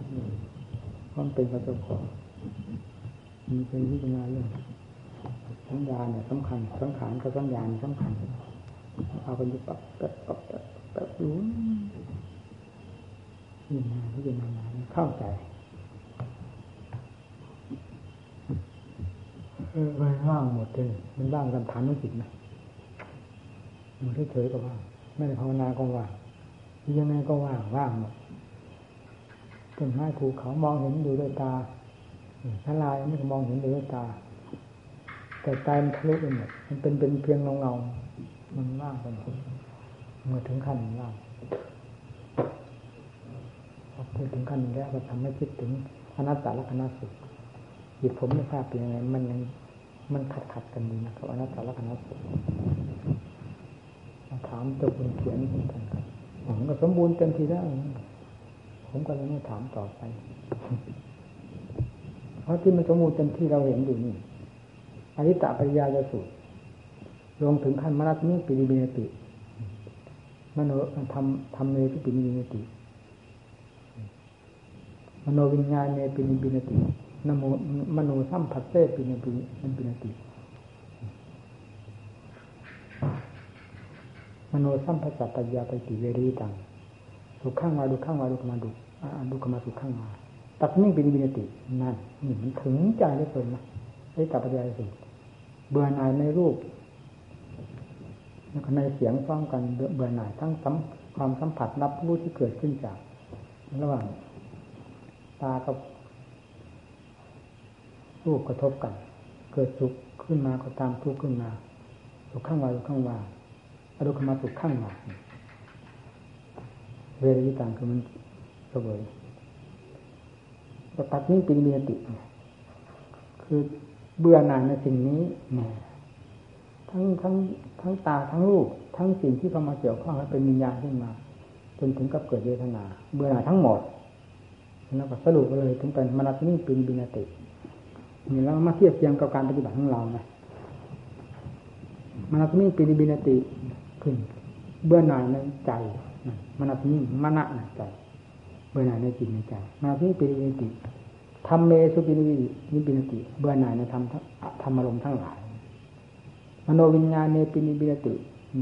เพราะมันเป็นกระจกของมันเป็นวิจารณาเรื่องสัญญาเนี่ยสำคัญสังขารกับสัญญาสำคัญเอาไปดูปั๊บปั๊บปั๊บปั๊บรู้นี่มาพิจารณาเข้าใจเออมันว่างหมดเลยมันว่างตามฐานของจิตนะมันเฉยๆก็ว่างไม่ได้ภาวนาก็ว่างยังไงก็ว่างว่างหมดต้นไม้ภูเขามองเห็นดูด้วยตาทลายไม่มองเห็นด้วยตาแต่ตามันทะลุไปหมดมันเป็นเป็นเพียงเงาเงามันว่างไปหมดเมื่อถึงขั้นว่างพอถึงขั้นแล้วก็ทำให้คิดถึงอนัตตลักษณะสุขจิตผมไม่ทราบเป็นยังไงมันยังมันขัดขัดกันดีนะครับอนัตตลักษณะสุขถามเจ้าคุณเขียนคุณท่านครับผมก็สมบูรณ์เต็มที่แล้วผมก็เลยไม่ถามต่อไปเพราะที่มันสมบูรณ์เต็มที่เราเห็นอยู่นี่อริตะปริยายสูตรลงถึงขั้นมนัสมิปิริมินติมโนธรรมธรรมเมปิปิริมินติมโนวิญญาณเมปิริมินตินโมมโนสัมผัสเสปิริมินติ มโนสัมปชัปปะยาไปติเวรีตังสุขข้างวาดูข้างวาดูกมาดูดูกมาสุขข้างวาตัดนิ่งเป็นวินตินั่นนี่มันถึงใจได้เกินนะไอ้ตับปัญญาสิเบื่อหน่ายในรูปแล้วก็ในเสียงพร้อมกันเบื่อหน่ายทั้งความสัมผัสรับรู้ที่เกิดขึ้นจากระหว่างตากับรูปกระทบกันเกิดสุขขึ้นมาก็ตามทุกข์ขึ้นมาสุขข้างวาสุขข้างวาอรูปมาสุขข้างวาเวรีต่างคือมันเสวยตัดนิ่งเป็นวินติคือเบื่อหน่ายในสิ่งนี้ทั้งทั้งทั้งตาทั้งรูปทั้งสิ่งที่เข้ามาเกี่ยวข้องแล้วเป็นวิญญาณขึ้นมาจนถึงกับเกิดเวทนาเบื่อหน่ายทั้งหมดแล้วก็สรุปเลยถึงเป็นมรณะนิ่งเป็นวินตินี่เรามาเทียบเทียมกับการปฏิบัติของเรานะมรณะนิ่งเป็นวินติขึ้นเบื่อหน่ายในใจมรณะนิ่งมณะในใจเบื่อหน่ายในจิตในใจมาที่ปิริวินติธรรมเมสุปิริวินติเบื่อหน่ายในธรรมธรรมอารมณ์ทั้งหลายมโนวิญญาณเนปิริวินติ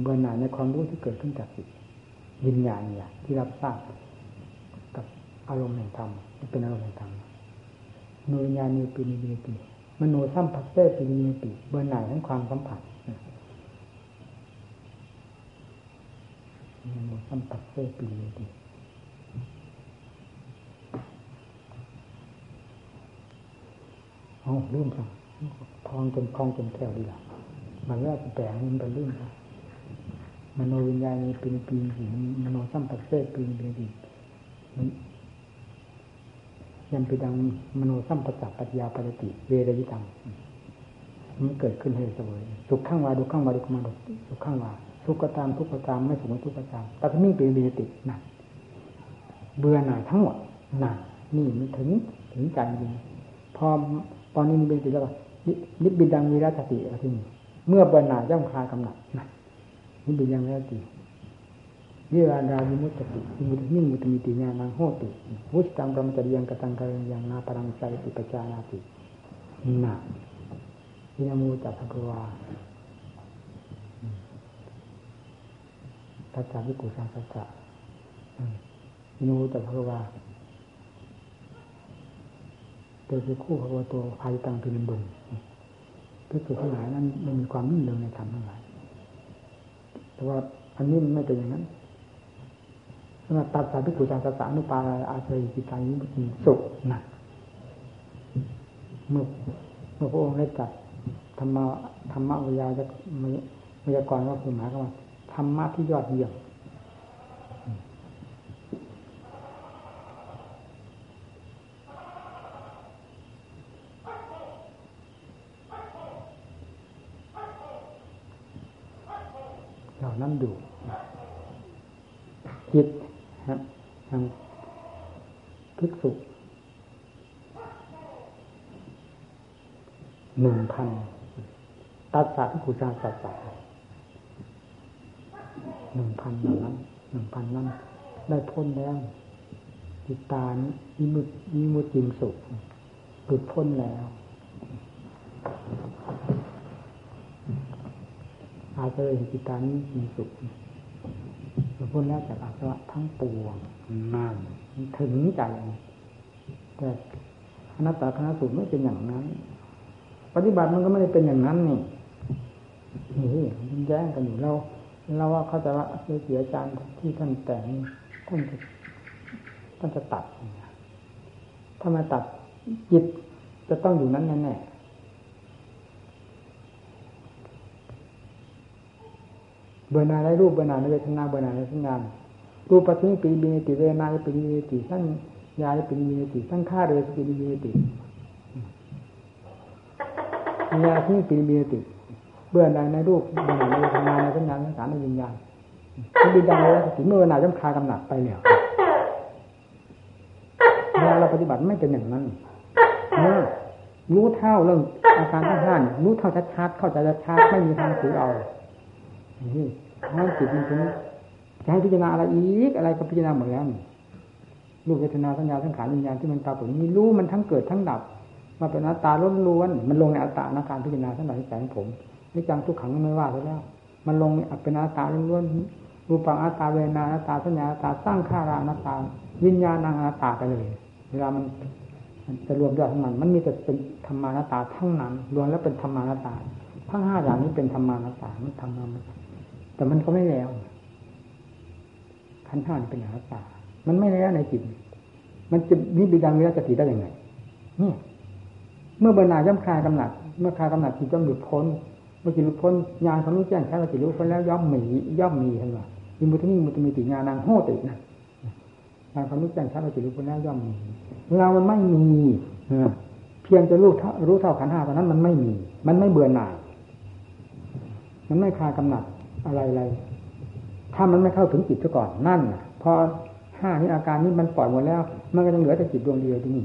เบื่อหน่ายในความรู้ที่เกิดขึ้นจากจิตวิญญาณเนี่ยที่รับทราบกับอารมณ์แห่งธรรมเป็นอารมณ์แห่งธรรมมโนวิญญาณเนปิริวินติมโนสัมผัสเสปิริวินติเบื่อหน่ายทั้งความสัมผัสมโนสัมผัสเสปิริวินติอ๋อลืมค่ะพองจนพองจนแถวดีละมันแรกแปลงมันเป็นลืมค่ะมโนวิญญาณนี่ปีนปีนหินมโนสัมปัสเสปีนปีนหินยันปิดังมโนสัมปัสสะปัญญาปฏิเวรยิตังมันเกิดขึ้นให้เสวยสุขข้างวาดูข้างวาดูข้างวาสุขข้างวาทุกข์ก็ตามทุกข์ก็ตามไม่สุขไม่ทุกข์ก็ตามตัดมิ่งเป็นวิติหนักเบื่อหน่ายทั้งหมดหนักนี่มันถึงถึงใจดีพอตอนนี้มันเป็นติดแล้วนิบบิดังวิรัตติอะไรที่นี่เมื่อเบื่อหน่ายย่อมคลายกำหนัดนะนิบบิดังวิรัตติเยื่อราวิมุตติมุตติมิ่งมุตติมิติญาณังโหติวุฒิตังปรมัจจริยังกตังการังยังนาปรังใจติปจานาติหนักยินามูจักภควาทัจจาวิกุสังสัจจะยินามูจักภควาโดยคือคู่พระวโตภัยตังพิริบุญพิสูจน์ทั้งหลายนั้นมันมีความนิ่งเดิมในธรรมทั้งหลายแต่ว่าอันนี้มันไม่เป็นอย่างนั้นสำหรับตัดสาพิกุจังสัสสานุปาอาเชยกิจายุบุตรสุขนะเมื่อเมื่อพระองค์ได้ตัดธรรมะธรรมะวิญญาณจะมายากรก็คือหมายความว่าธรรมะที่ยอดเยี่ยมนั่นดูจิตครับทางภิกษุ หนึ่งพัน ตัสสะภิกขุสังสัสสะ หนึ่งพัน นั้น หนึ่งพัน นั้นได้พ้นแล้วจิตตานิมุตนิมุตติสุขหลุดพ้นแล้วอาเจริญกิจการนี้มีสุขเราพ้นแล้วจากอาสวะทั้งปวงนั่นถึงใจแต่อนัตตาคณะสูตรไม่เป็นอย่างนั้นปฏิบัติมันก็ไม่ได้เป็นอย่างนั้นนี่นี่มันแย้งกันอยู่เราเราว่าเขาจะว่าเสียอาจารย์ที่ท่านแต่งท่านจะท่านจะตัดถ้ามาตัดจิตจะต้องอยู่นั้นแน่เบื่อหน่ายในรูปเบื่อหน่ายในเวทนาเบื่อหน่ายในสัญญารูปปัจจุบันปีบินติเวทนาปีบินติสัญญาปีบินติสังขารปีบินติวิญญาณปีบินติเบื่อหน่ายในรูปเบื่อหน่ายในเวทนาในสัญญาสังขารในวิญญาณที่บิดาแล้วถึงเมื่อเวลาย่อมคลายกำหนัดไปแล้วเวลาเราปฏิบัติไม่เป็นอย่างนั้นนะรู้เท่าเรื่องอาการทั้งห้ารู้เท่าชัดๆเข้าใจชัดๆไม่มีทางถือเอานี่ความจิตมันถึงจะให้พิจารณาอะไรอีกอะไรก็พิจารณาหมดแล้วรูปเวทนาสัญญาสังขารวิญญาณที่มันปรากฏนี้รู้มันทั้งเกิดทั้งดับมาเป็นอัตตาล้วนๆมันลงในอัตตานะการพิจารณาท่านหลายที่ใจของผมนิจังทุกขังไม่ว่าแล้วมันลงเป็นอัตตาล้วนๆ รูปังอนัตตาเวนานัตตาสัญญานัตตาสร้างข้ารานัตตาวิญญาณังอนัตตาไปเลยเวลามันจะรวมยอดทั้งนั้นมันมีแต่เป็นธรรมานัตตาทั้งนั้นรวมแล้วเป็นธรรมานัตตาทั้งห้าอย่างนี้เป็นธรรมานัตตามันทำมาแต่มันก็ไม่แล้วขันธ์ห้าเป็นอนัตตามันไม่แล้วในจิตมันจะวิบิดังวิรัจติได้ยังไงเนี่ยเมื่อเบื่อหน่ายย่อมคลายกำหนัดเมื่อคลายกำหนัดจิตย่อมหลุดพ้นเมื่อจิตหลุดพ้นญาณความรู้แจ้งแท้ว่าจิตหลุดพ้นแล้วย่อมมีย่อมมีเห็นไหมมีมุทิมีมุทิมีติญาณังโหตินะญาณความรู้แจ้งแท้ว่าจิตหลุดพ้นแล้วย่อมมีเรามันไม่มีเพียงจะรู้เท่ารู้เท่าขันธ์ห้าตอนนั้นมันไม่มีมันไม่เบื่อหน่ายมันไม่คลายกำหนัดอะไรๆถ้ามันไม่เข้าถึงจิตซะก่อนนั่นพอห้านี้อาการนี้มันปล่อยหมดแล้วมันก็ยังเหลือแต่จิตดวงเดียวที่นี่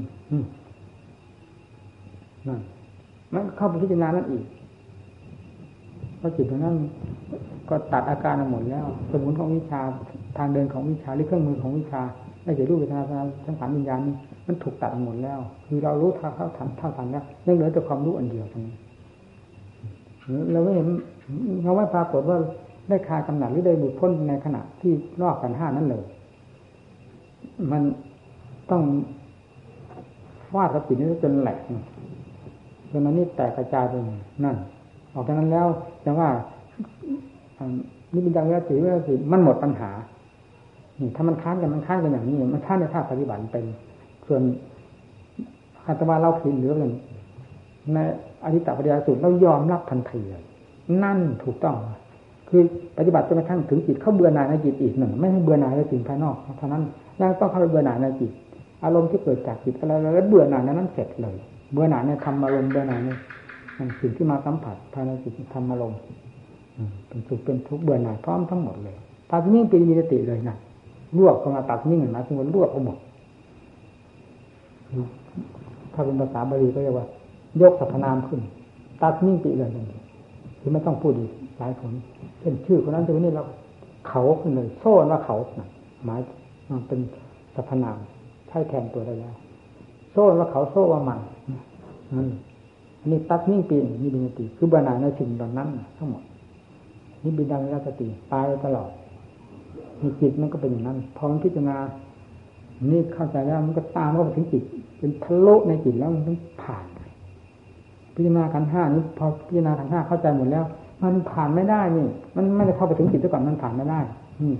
นั่นมันเข้าไปพิจารณานั่นอีกเพราะจิตตรงนั้นก็ตัดอาการหมดแล้วสมุนของวิชาทางเดินของวิชาหรือเครื่องมือของวิชาได้เกิดรูปเวทนาสังขารวิญญาณนี้มันถูกตัดหมดแล้วคือเรารู้เท่าเท่าทันเท่าทันแล้วยังเหลือแต่ความรู้อันเดียวเท่านั้นเราไม่เห็นเราไม่ปรากฏว่าได้คลายกำหนัดหรือได้หลุดพ้นในขณะที่นอกขันธ์ห้านั้นเลยมันต้องฟาดกับจิตนี้จนแหลกจนนั้นนี่แตกกระจายไปนั่นออกจากนั้นแล้วจะว่านี่เป็นดังเวลาสีเวลาสีมันหมดปัญหานี่ถ้ามันค้านกันมันค้านกันอย่างนี้มันค้านในภาคปฏิบัติเป็นส่วนอาตมาเล่าผิดเหลือเกินในอธิตตปริยสูตรเรายอมรับทันทีนั่นถูกต้องคือปฏิบัติจนกระทั่งถึงจิตเข้าเบื่อหน่ายในจิตอีกหนึ่งไม่ให้เบื่อหน่ายในสิ่งภายนอกเท่านั้นแล้วต้องเข้าไปเบื่อหน่ายในจิตอารมณ์ที่เกิดจากจิตอะไรแล้วเบื่อหน่ายในนั้นเสร็จเลยเบื่อหน่ายในธรรมอารมณ์เบื่อหน่ายในสิ่งที่มาสัมผัสภายในจิตธรรมอารมณ์เป็นสุขเป็นทุกข์เบื่อหน่ายพร้อมทั้งหมดเลยตานิ่งเป็นมีสติเลยนะรวบเข้ามาตัดนิ่งนะถึงวันรวบเอาหมดถ้าเป็นภาษาบาลีก็เรียกว่ายกสรรพนามขึ้นตัดนิ่งติเลยนั่นคือไม่ต้องพูดอีกหลายคนเช่นชื่อคนนั้นชื่อนี้เราเขาขึ้นเลยโซ่ว่าเขาหมายเป็นสรรพนามใช้แทนตัวได้แล้วโซ่ว่าเขาโซ่ว่ามันนั่นอันนี้ตัดนิ่งปีนี่บิณฑิติคือเบื่อหน่ายในสิ่งเหล่านั้นทั้งหมดนี่บิณฑิติราชติตายตลอดมีจิตมันก็เป็นอย่างนั้นพอมันพิจารณานี่เข้าใจแล้วมันก็ตามเข้าไปถึงจิตเป็นทะลุในจิตแล้วมันผ่านพิจารณาขันธ์ห้านี้พอพิจารณาขันธ์ห้าเข้าใจหมดแล้วมันผ่านไม่ได้นี่มันไม่ได้เข้าไปถึงจิตซะก่อนมันผ่านไม่ได้นี่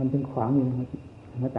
มันเป็นขวางอยู่ในหัวใจ